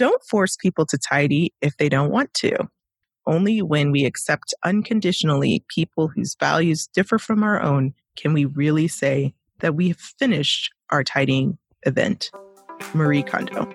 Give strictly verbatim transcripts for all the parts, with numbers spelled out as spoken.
Don't force people to tidy if they don't want to. Only when we accept unconditionally people whose values differ from our own can we really say that we have finished our tidying event. Marie Kondo.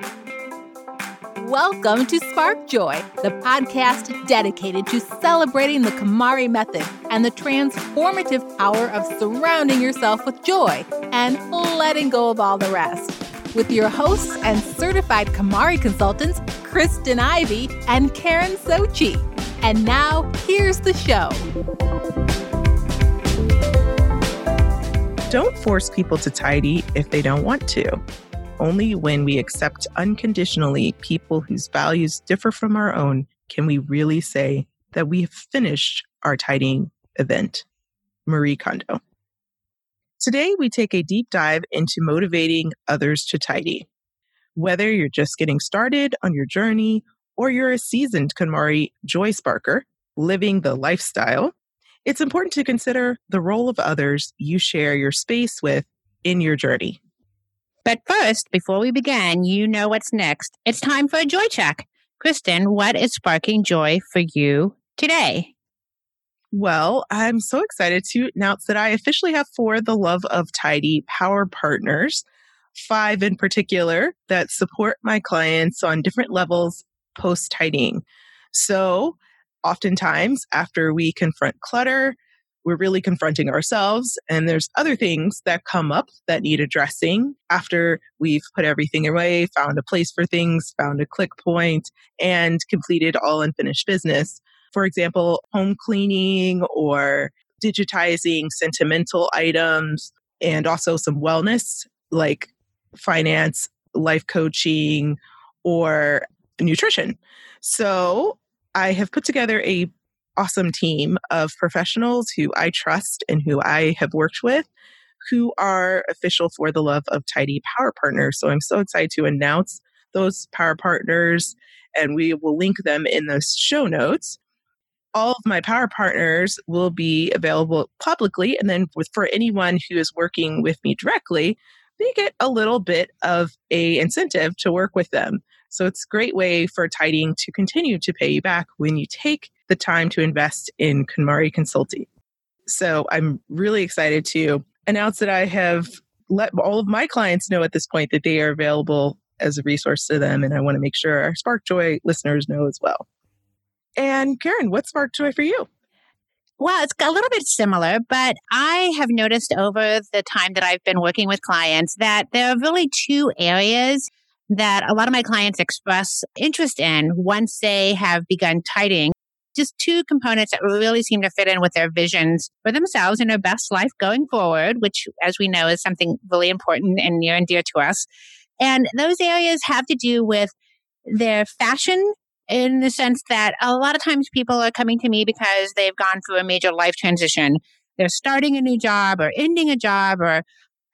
Welcome to Spark Joy, the podcast dedicated to celebrating the KonMari Method and the transformative power of surrounding yourself with joy and letting go of all the rest. With your hosts and certified KonMari consultants, Kristen Ivey and Karen Sochi. And now, here's the show. Don't force people to tidy if they don't want to. Only when we accept unconditionally people whose values differ from our own can we really say that we have finished our tidying event. Marie Kondo. Today, we take a deep dive into motivating others to tidy. Whether you're just getting started on your journey or you're a seasoned KonMari Joy Sparker living the lifestyle, it's important to consider the role of others you share your space with in your journey. But first, before we begin, you know what's next. It's time for a joy check. Kristen, what is sparking joy for you today? Well, I'm so excited to announce that I officially have For The Love of Tidy power partners, five in particular, that support my clients on different levels post-tidying. So oftentimes after we confront clutter, we're really confronting ourselves, and there's other things that come up that need addressing after we've put everything away, found a place for things, found a click point, and completed all unfinished business. For example, home cleaning or digitizing sentimental items, and also some wellness like finance, life coaching, or nutrition. So I have put together a awesome team of professionals who I trust and who I have worked with, who are official For The Love of Tidy power partners. So I'm so excited to announce those power partners, and we will link them in the show notes. All of my power partners will be available publicly, and then with, for anyone who is working with me directly, they get a little bit of a incentive to work with them. So it's a great way for tidying to continue to pay you back when you take the time to invest in KonMari Consulting. So I'm really excited to announce that I have let all of my clients know at this point that they are available as a resource to them, and I want to make sure our Spark Joy listeners know as well. And Karen, what's Spark Joy for you? Well, it's a little bit similar, but I have noticed over the time that I've been working with clients that there are really two areas that a lot of my clients express interest in once they have begun tidying. Just two components that really seem to fit in with their visions for themselves and their best life going forward, which, as we know, is something really important and near and dear to us. And those areas have to do with their fashion, in the sense that a lot of times people are coming to me because they've gone through a major life transition. They're starting a new job or ending a job or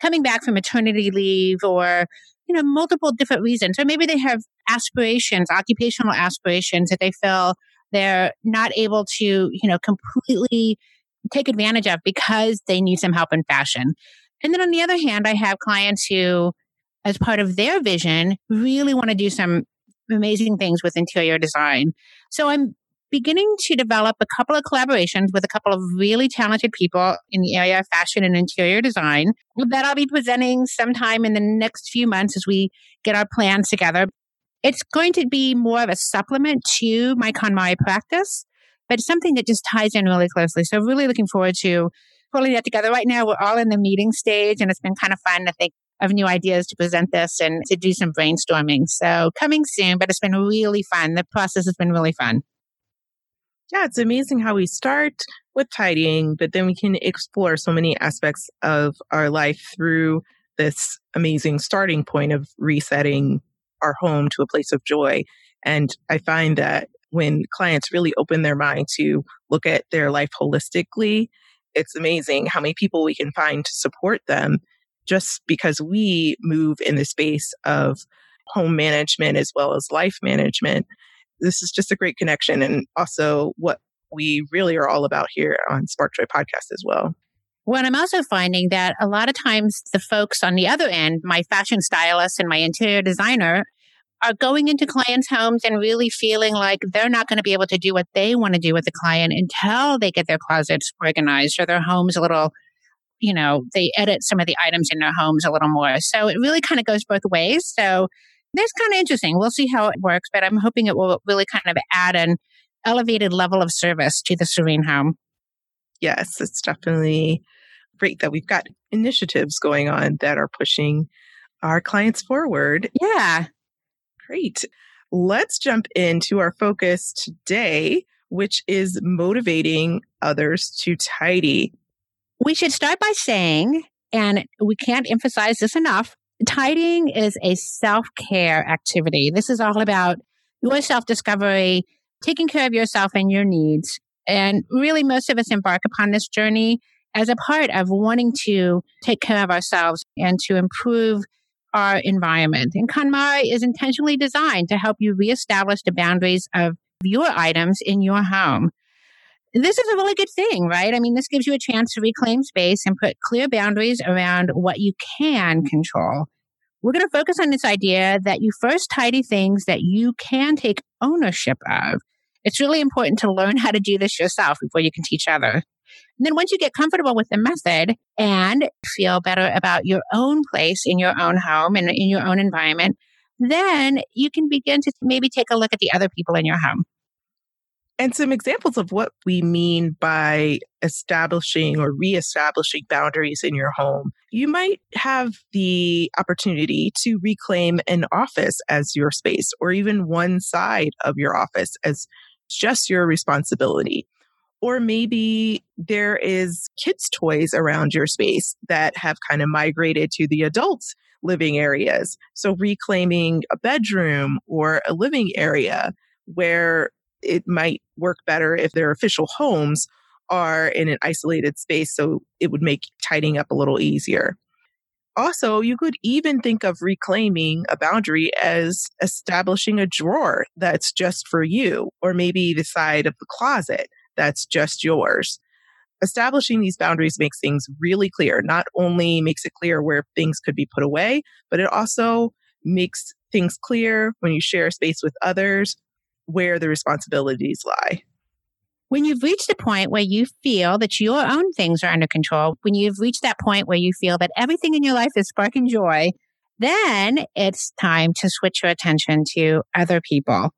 coming back from maternity leave, or you know, multiple different reasons. Or maybe they have aspirations, occupational aspirations, that they feel they're not able to, you know, completely take advantage of because they need some help in fashion. And then on the other hand, I have clients who, as part of their vision, really want to do some amazing things with interior design. So I'm beginning to develop a couple of collaborations with a couple of really talented people in the area of fashion and interior design that I'll be presenting sometime in the next few months as we get our plans together. It's going to be more of a supplement to my KonMari practice, but something that just ties in really closely. So really looking forward to pulling that together. Right now, we're all in the meeting stage, and it's been kind of fun to think of new ideas to present this and to do some brainstorming. So coming soon, but it's been really fun. The process has been really fun. Yeah, it's amazing how we start with tidying, but then we can explore so many aspects of our life through this amazing starting point of resetting our home to a place of joy. And I find that when clients really open their mind to look at their life holistically, it's amazing how many people we can find to support them, just because we move in the space of home management as well as life management. This is just a great connection, and also what we really are all about here on Spark Joy Podcast as well. Well, I'm also finding that a lot of times the folks on the other end, my fashion stylist and my interior designer, are going into clients' homes and really feeling like they're not going to be able to do what they want to do with the client until they get their closets organized or their homes a little, you know, they edit some of the items in their homes a little more. So it really kind of goes both ways. So that's kind of interesting. We'll see how it works, but I'm hoping it will really kind of add an elevated level of service to the Serene Home. Yes, it's definitely great that we've got initiatives going on that are pushing our clients forward. Yeah. Great. Let's jump into our focus today, which is motivating others to tidy. We should start by saying, and we can't emphasize this enough, tidying is a self-care activity. This is all about your self-discovery, taking care of yourself and your needs. And really, most of us embark upon this journey as a part of wanting to take care of ourselves and to improve our environment. And KonMari is intentionally designed to help you reestablish the boundaries of your items in your home. This is a really good thing, right? I mean, this gives you a chance to reclaim space and put clear boundaries around what you can control. We're going to focus on this idea that you first tidy things that you can take ownership of. It's really important to learn how to do this yourself before you can teach others. And then once you get comfortable with the method and feel better about your own place in your own home and in your own environment, then you can begin to maybe take a look at the other people in your home. And some examples of what we mean by establishing or reestablishing boundaries in your home. You might have the opportunity to reclaim an office as your space, or even one side of your office as just your responsibility. Or maybe there is kids' toys around your space that have kind of migrated to the adults' living areas. So reclaiming a bedroom or a living area where it might work better if their official homes are in an isolated space, so it would make tidying up a little easier. Also, you could even think of reclaiming a boundary as establishing a drawer that's just for you, or maybe the side of the closet that's just yours. Establishing these boundaries makes things really clear. Not only makes it clear where things could be put away, but it also makes things clear when you share space with others where the responsibilities lie. When you've reached the point where you feel that your own things are under control, when you've reached that point where you feel that everything in your life is sparking joy, then it's time to switch your attention to other people.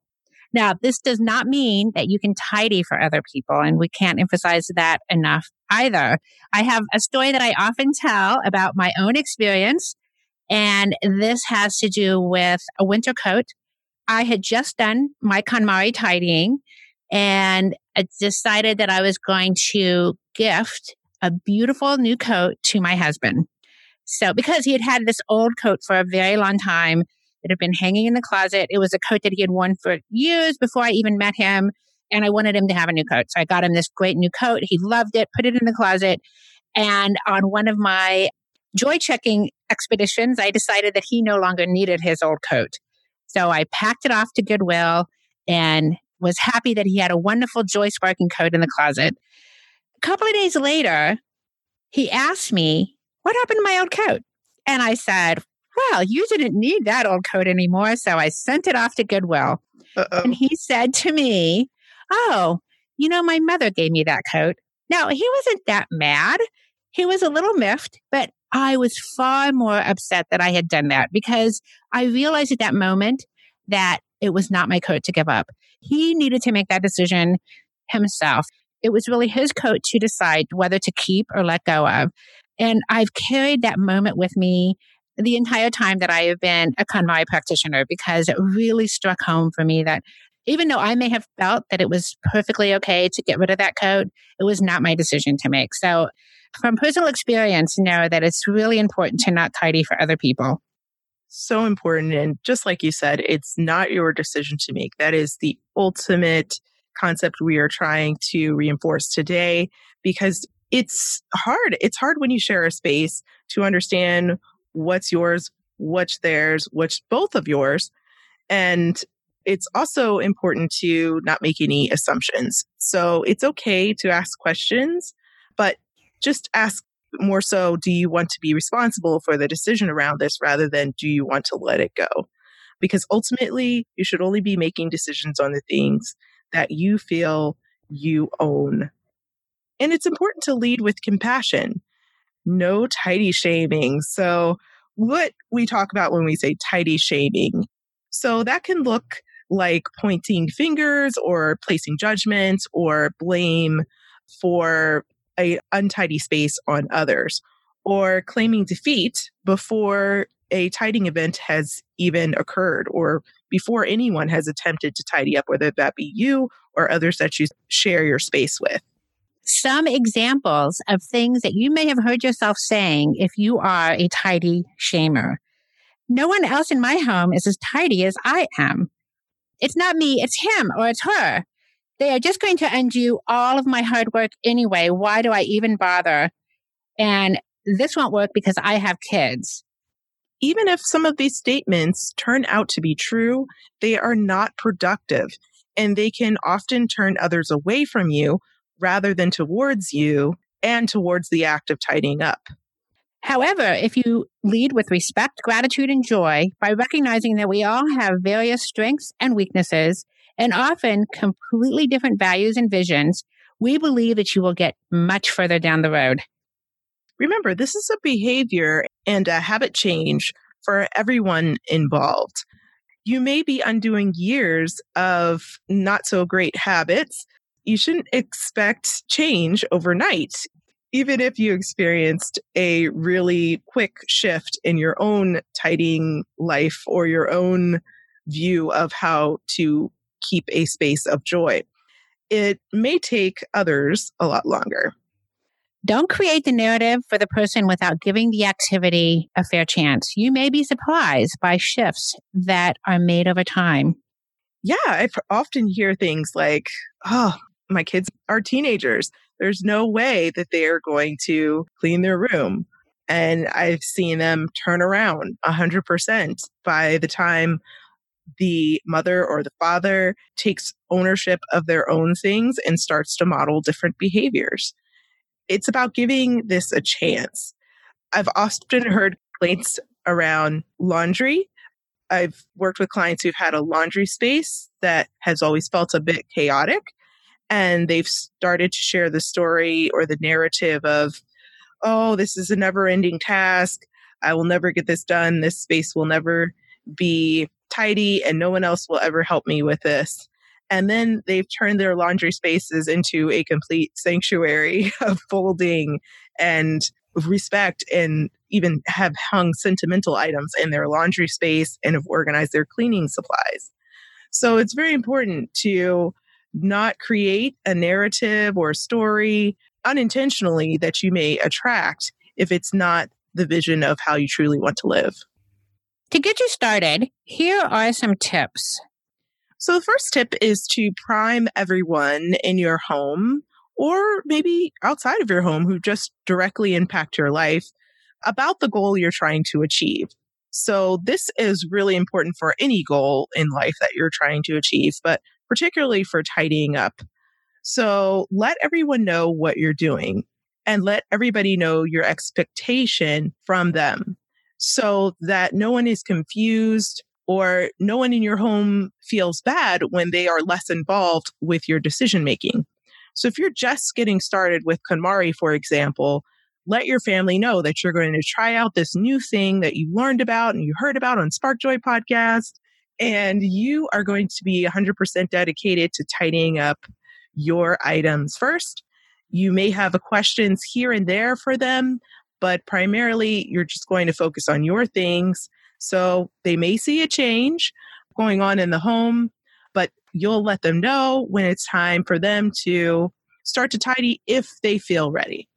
Now, this does not mean that you can tidy for other people, and we can't emphasize that enough either. I have a story that I often tell about my own experience, and this has to do with a winter coat. I had just done my KonMari tidying, and I decided that I was going to gift a beautiful new coat to my husband. So, because he had had this old coat for a very long time, it had been hanging in the closet. It was a coat that he had worn for years before I even met him. And I wanted him to have a new coat. So I got him this great new coat. He loved it, put it in the closet. And on one of my joy checking expeditions, I decided that he no longer needed his old coat. So I packed it off to Goodwill and was happy that he had a wonderful joy sparking coat in the closet. A couple of days later, he asked me, "What happened to my old coat?" And I said, "Well, you didn't need that old coat anymore, so I sent it off to Goodwill." Uh-oh. And he said to me, "Oh, you know, my mother gave me that coat." Now, he wasn't that mad. He was a little miffed, but I was far more upset that I had done that, because I realized at that moment that it was not my coat to give up. He needed to make that decision himself. It was really his coat to decide whether to keep or let go of. And I've carried that moment with me the entire time that I have been a KonMari practitioner, because it really struck home for me that even though I may have felt that it was perfectly okay to get rid of that coat, it was not my decision to make. So from personal experience, know that it's really important to not tidy for other people. So important. And just like you said, it's not your decision to make. That is the ultimate concept we are trying to reinforce today, because it's hard. It's hard when you share a space to understand what's yours, what's theirs, what's both of yours. And it's also important to not make any assumptions. So it's okay to ask questions, but just ask more so, do you want to be responsible for the decision around this rather than do you want to let it go? Because ultimately, you should only be making decisions on the things that you feel you own. And it's important to lead with compassion. No tidy shaming. So what we talk about when we say tidy shaming. So that can look like pointing fingers or placing judgments or blame for an untidy space on others, or claiming defeat before a tidying event has even occurred or before anyone has attempted to tidy up, whether that be you or others that you share your space with. Some examples of things that you may have heard yourself saying if you are a tidy shamer. No one else in my home is as tidy as I am. It's not me, it's him or it's her. They are just going to undo all of my hard work anyway. Why do I even bother? And this won't work because I have kids. Even if some of these statements turn out to be true, they are not productive and they can often turn others away from you rather than towards you and towards the act of tidying up. However, if you lead with respect, gratitude, and joy by recognizing that we all have various strengths and weaknesses and often completely different values and visions, we believe that you will get much further down the road. Remember, this is a behavior and a habit change for everyone involved. You may be undoing years of not so great habits. You shouldn't expect change overnight, even if you experienced a really quick shift in your own tidying life or your own view of how to keep a space of joy. It may take others a lot longer. Don't create the narrative for the person without giving the activity a fair chance. You may be surprised by shifts that are made over time. Yeah, I often hear things like, oh, my kids are teenagers. There's no way that they are going to clean their room. And I've seen them turn around one hundred percent by the time the mother or the father takes ownership of their own things and starts to model different behaviors. It's about giving this a chance. I've often heard complaints around laundry. I've worked with clients who've had a laundry space that has always felt a bit chaotic, and they've started to share the story or the narrative of, oh, this is a never-ending task. I will never get this done. This space will never be tidy, and no one else will ever help me with this. And then they've turned their laundry spaces into a complete sanctuary of folding and respect, and even have hung sentimental items in their laundry space and have organized their cleaning supplies. So it's very important to not create a narrative or a story unintentionally that you may attract if it's not the vision of how you truly want to live. To get you started, here are some tips. So the first tip is to prime everyone in your home, or maybe outside of your home who just directly impact your life, about the goal you're trying to achieve. So this is really important for any goal in life that you're trying to achieve, but particularly for tidying up. So let everyone know what you're doing and let everybody know your expectation from them so that no one is confused or no one in your home feels bad when they are less involved with your decision-making. So if you're just getting started with KonMari, for example, let your family know that you're going to try out this new thing that you learned about and you heard about on Spark Joy podcast, and you are going to be one hundred percent dedicated to tidying up your items first. You may have questions here and there for them, but primarily you're just going to focus on your things. So they may see a change going on in the home, but you'll let them know when it's time for them to start to tidy if they feel ready.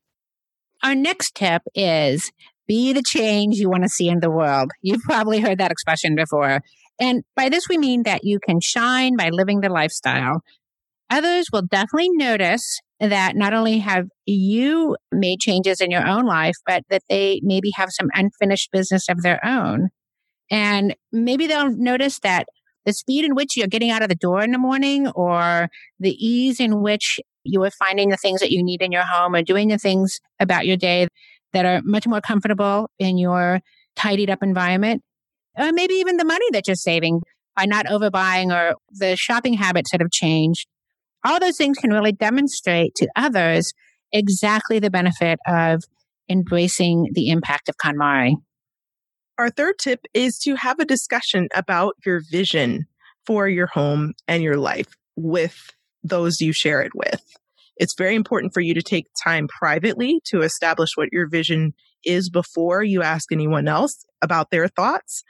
Our next tip is be the change you want to see in the world. You've probably heard that expression before. And by this, we mean that you can shine by living the lifestyle. Others will definitely notice that not only have you made changes in your own life, but that they maybe have some unfinished business of their own. And maybe they'll notice that the speed in which you're getting out of the door in the morning, or the ease in which you are finding the things that you need in your home, or doing the things about your day that are much more comfortable in your tidied up environment. uh, maybe even the money that you're saving by not overbuying, or the shopping habits that have changed. All those things can really demonstrate to others exactly the benefit of embracing the impact of KonMari. Our third tip is to have a discussion about your vision for your home and your life with those you share it with. It's very important for you to take time privately to establish what your vision is before you ask anyone else about their thoughts.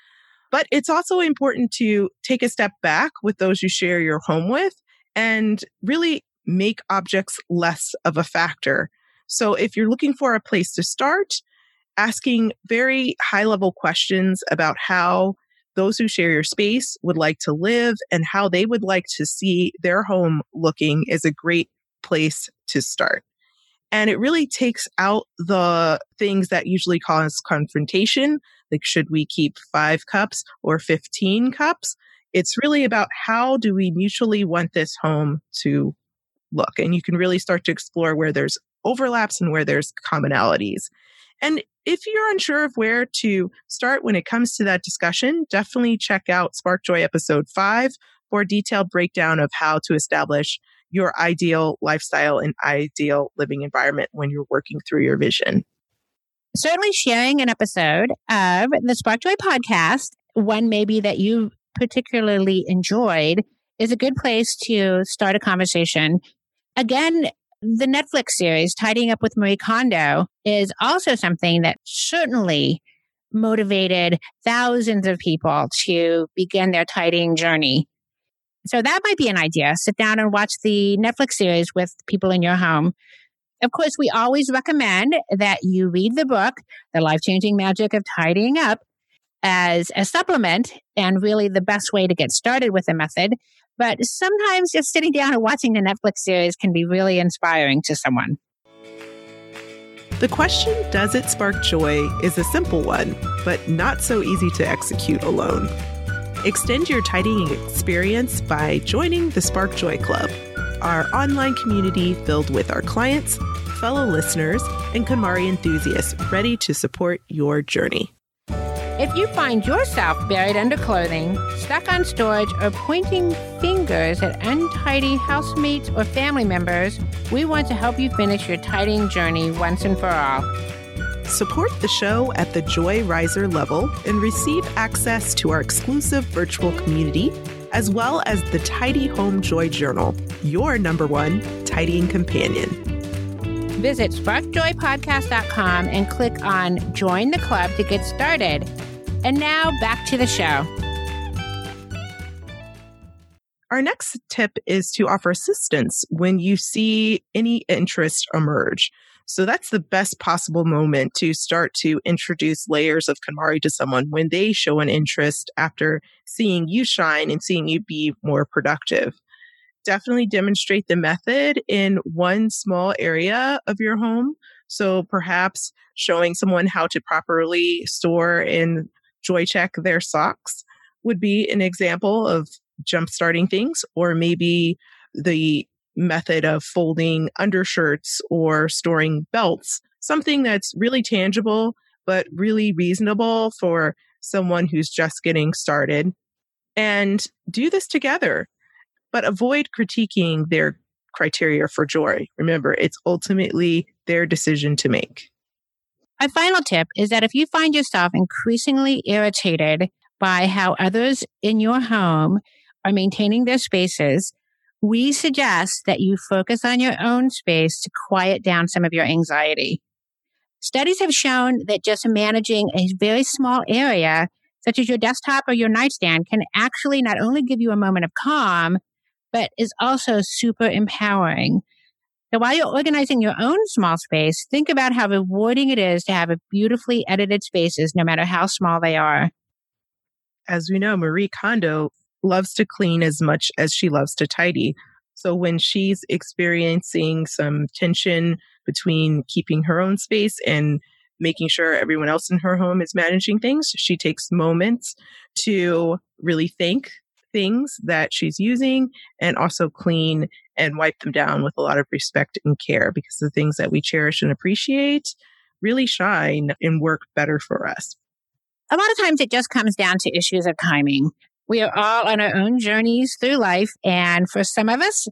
But it's also important to take a step back with those you share your home with and really make objects less of a factor. So if you're looking for a place to start, asking very high-level questions about how those who share your space would like to live and how they would like to see their home looking is a great place to start. And it really takes out the things that usually cause confrontation, like should we keep five cups or fifteen cups? It's really about how do we mutually want this home to look? And you can really start to explore where there's overlaps and where there's commonalities. And if you're unsure of where to start when it comes to that discussion, definitely check out Spark Joy Episode five for a detailed breakdown of how to establish your ideal lifestyle and ideal living environment when you're working through your vision. Certainly sharing an episode of the Spark Joy podcast, one maybe that you particularly enjoyed, is a good place to start a conversation. Again, the Netflix series, Tidying Up with Marie Kondo, is also something that certainly motivated thousands of people to begin their tidying journey. So that might be an idea. Sit down and watch the Netflix series with people in your home. Of course, we always recommend that you read the book, The Life-Changing Magic of Tidying Up, as a supplement and really the best way to get started with the method. But sometimes just sitting down and watching the Netflix series can be really inspiring to someone. The question, does it spark joy, is a simple one, but not so easy to execute alone. Extend your tidying experience by joining the Spark Joy Club, our online community filled with our clients, fellow listeners, and KonMari enthusiasts ready to support your journey. If you find yourself buried under clothing, stuck on storage, or pointing fingers at untidy housemates or family members, we want to help you finish your tidying journey once and for all. Support the show at the Joy Riser level and receive access to our exclusive virtual community, as well as the Tidy Home Joy Journal, your number one tidying companion. Visit spark joy podcast dot com and click on Join the Club to get started. And now back to the show. Our next tip is to offer assistance when you see any interest emerge. So that's the best possible moment to start to introduce layers of KonMari to someone when they show an interest after seeing you shine and seeing you be more productive. Definitely demonstrate the method in one small area of your home. So perhaps showing someone how to properly store and joy check their socks would be an example of jump-starting things, or maybe the method of folding undershirts or storing belts, something that's really tangible, but really reasonable for someone who's just getting started. And do this together, but avoid critiquing their criteria for joy. Remember, it's ultimately their decision to make. Our final tip is that if you find yourself increasingly irritated by how others in your home are maintaining their spaces, we suggest that you focus on your own space to quiet down some of your anxiety. Studies have shown that just managing a very small area, such as your desktop or your nightstand, can actually not only give you a moment of calm, but is also super empowering. So while you're organizing your own small space, think about how rewarding it is to have a beautifully edited spaces, no matter how small they are. As we know, Marie Kondo loves to clean as much as she loves to tidy. So when she's experiencing some tension between keeping her own space and making sure everyone else in her home is managing things, she takes moments to really think things that she's using and also clean and wipe them down with a lot of respect and care, because the things that we cherish and appreciate really shine and work better for us. a lot of times it just comes down to issues of timing. We are all on our own journeys through life. And for some of us,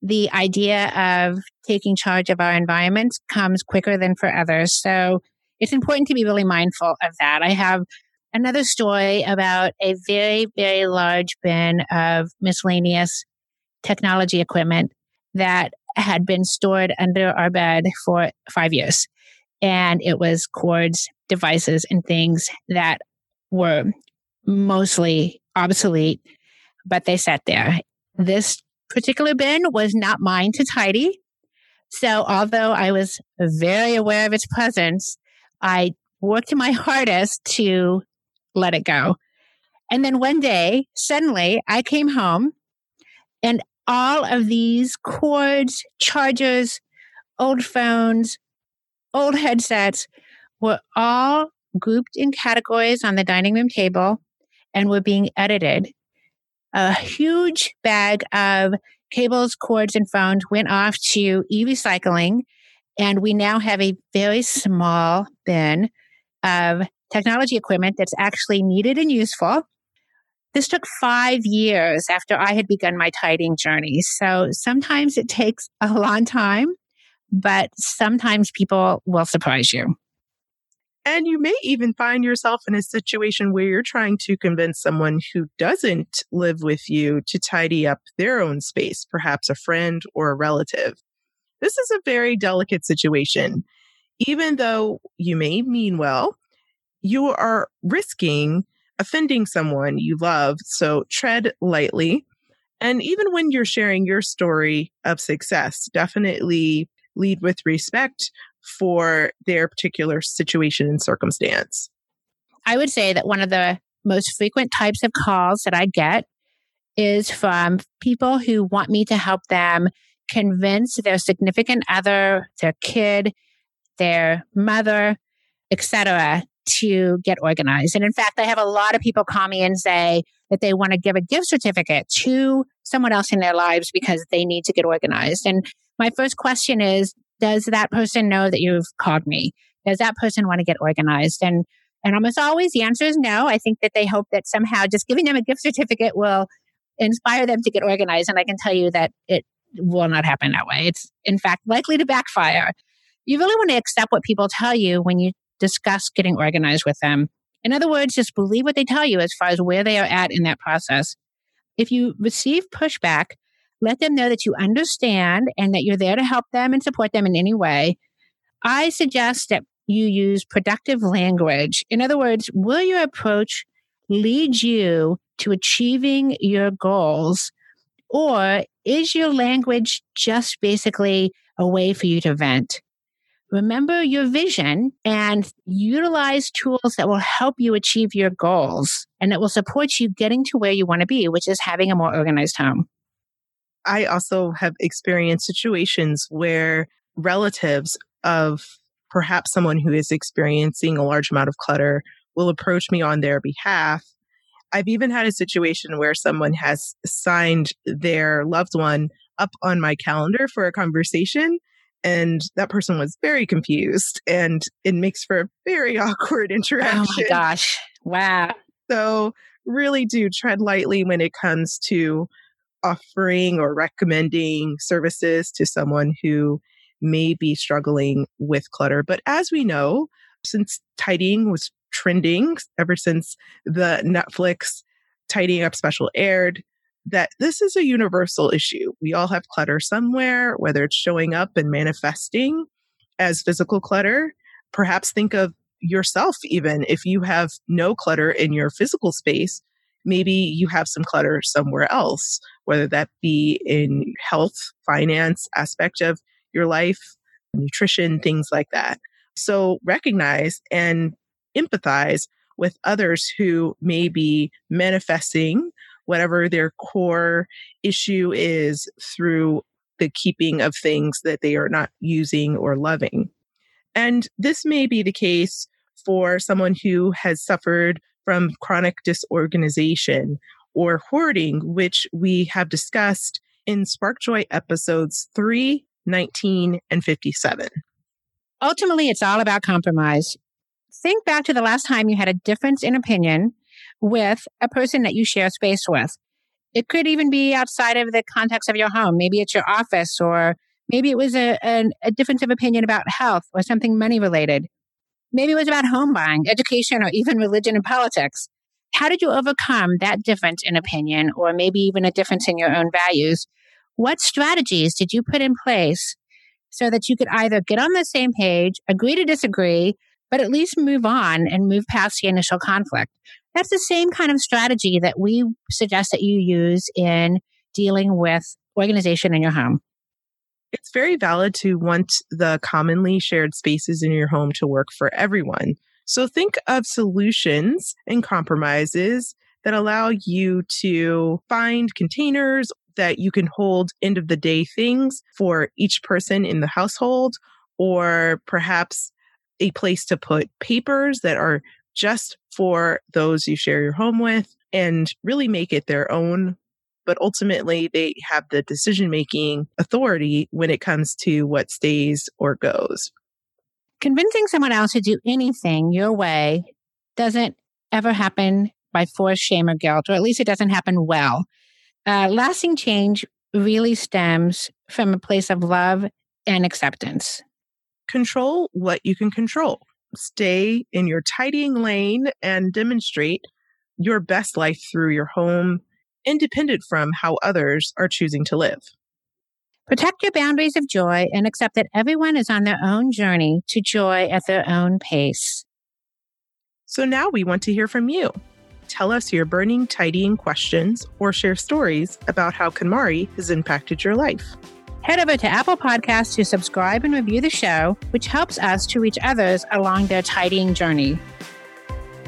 the idea of taking charge of our environment comes quicker than for others. So it's important to be really mindful of that. I have another story about a very, very large bin of miscellaneous technology equipment that had been stored under our bed for five years. And it was cords, devices, and things that were mostly obsolete, but they sat there. This particular bin was not mine to tidy. So although I was very aware of its presence, I worked my hardest to let it go. And then one day, suddenly, I came home and all of these cords, chargers, old phones, old headsets were all grouped in categories on the dining room table and were being edited. A huge bag of cables, cords, and phones went off to e-recycling, and we now have a very small bin of technology equipment that's actually needed and useful. This took five years after I had begun my tidying journey. So sometimes it takes a long time, but sometimes people will surprise you. And you may even find yourself in a situation where you're trying to convince someone who doesn't live with you to tidy up their own space, perhaps a friend or a relative. This is a very delicate situation. Even though you may mean well, you are risking offending someone you love, so tread lightly. And even when you're sharing your story of success, definitely lead with respect for their particular situation and circumstance. I would say that one of the most frequent types of calls that I get is from people who want me to help them convince their significant other, their kid, their mother, et cetera, to get organized. And in fact, I have a lot of people call me and say that they want to give a gift certificate to someone else in their lives because they need to get organized. And my first question is, does that person know that you've called me? Does that person want to get organized? And and almost always the answer is no. I think that they hope that somehow just giving them a gift certificate will inspire them to get organized. And I can tell you that it will not happen that way. It's in fact likely to backfire. You really want to accept what people tell you when you discuss getting organized with them. In other words, just believe what they tell you as far as where they are at in that process. If you receive pushback, let them know that you understand and that you're there to help them and support them in any way. I suggest that you use productive language. In other words, will your approach lead you to achieving your goals, or is your language just basically a way for you to vent? Remember your vision and utilize tools that will help you achieve your goals and that will support you getting to where you want to be, which is having a more organized home. I also have experienced situations where relatives of perhaps someone who is experiencing a large amount of clutter will approach me on their behalf. I've even had a situation where someone has signed their loved one up on my calendar for a conversation. And that person was very confused, and it makes for a very awkward interaction. Oh my gosh. Wow. So really do tread lightly when it comes to offering or recommending services to someone who may be struggling with clutter. But as we know, since tidying was trending ever since the Netflix Tidying Up special aired, that this is a universal issue. We all have clutter somewhere, whether it's showing up and manifesting as physical clutter. Perhaps think of yourself even. If you have no clutter in your physical space, maybe you have some clutter somewhere else, whether that be in health, finance aspect of your life, nutrition, things like that. So recognize and empathize with others who may be manifesting whatever their core issue is through the keeping of things that they are not using or loving. And this may be the case for someone who has suffered from chronic disorganization or hoarding, which we have discussed in Spark Joy episodes three, nineteen, and fifty-seven. Ultimately, it's all about compromise. think back to the last time you had a difference in opinion with a person that you share space with. It could even be outside of the context of your home. Maybe it's your office, or maybe it was a, a, a difference of opinion about health or something money related. Maybe it was about home buying, education, or even religion and politics. How did you overcome that difference in opinion, or maybe even a difference in your own values? What strategies did you put in place so that you could either get on the same page, agree to disagree, but at least move on and move past the initial conflict? That's the same kind of strategy that we suggest that you use in dealing with organization in your home. It's very valid to want the commonly shared spaces in your home to work for everyone. So think of solutions and compromises that allow you to find containers that you can hold end of the day things for each person in the household, or perhaps a place to put papers that are just for those you share your home with, and really make it their own. But ultimately, they have the decision-making authority when it comes to what stays or goes. Convincing someone else to do anything your way doesn't ever happen by force, shame, or guilt, or at least it doesn't happen well. Uh, lasting change really stems from a place of love and acceptance. Control what you can control. Stay in your tidying lane and demonstrate your best life through your home, independent from how others are choosing to live. Protect your boundaries of joy and accept that everyone is on their own journey to joy at their own pace. So now we want to hear from you. Tell us your burning tidying questions or share stories about how KonMari has impacted your life. Head over to Apple Podcasts to subscribe and review the show, which helps us to reach others along their tidying journey.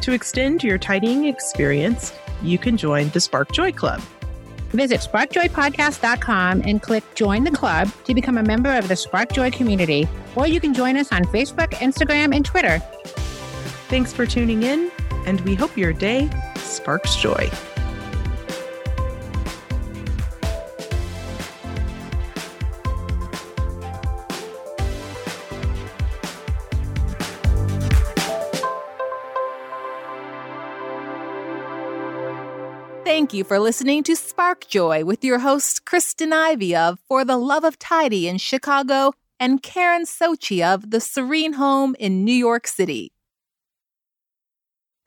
To extend your tidying experience, you can join the Spark Joy Club. Visit spark joy podcast dot com and click Join the Club to become a member of the Spark Joy community, or you can join us on Facebook, Instagram, and Twitter. Thanks for tuning in, and we hope your day sparks joy. Thank you for listening to Spark Joy with your hosts, Kristen Ivey of For the Love of Tidy in Chicago and Karen Sochi of The Serene Home in New York City.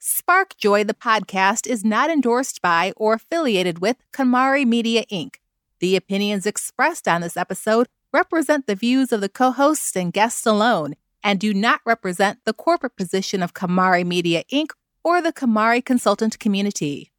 Spark Joy, the podcast, is not endorsed by or affiliated with KonMari Media Incorporated. The opinions expressed on this episode represent the views of the co-hosts and guests alone and do not represent the corporate position of KonMari Media Incorporated or the KonMari Consultant Community.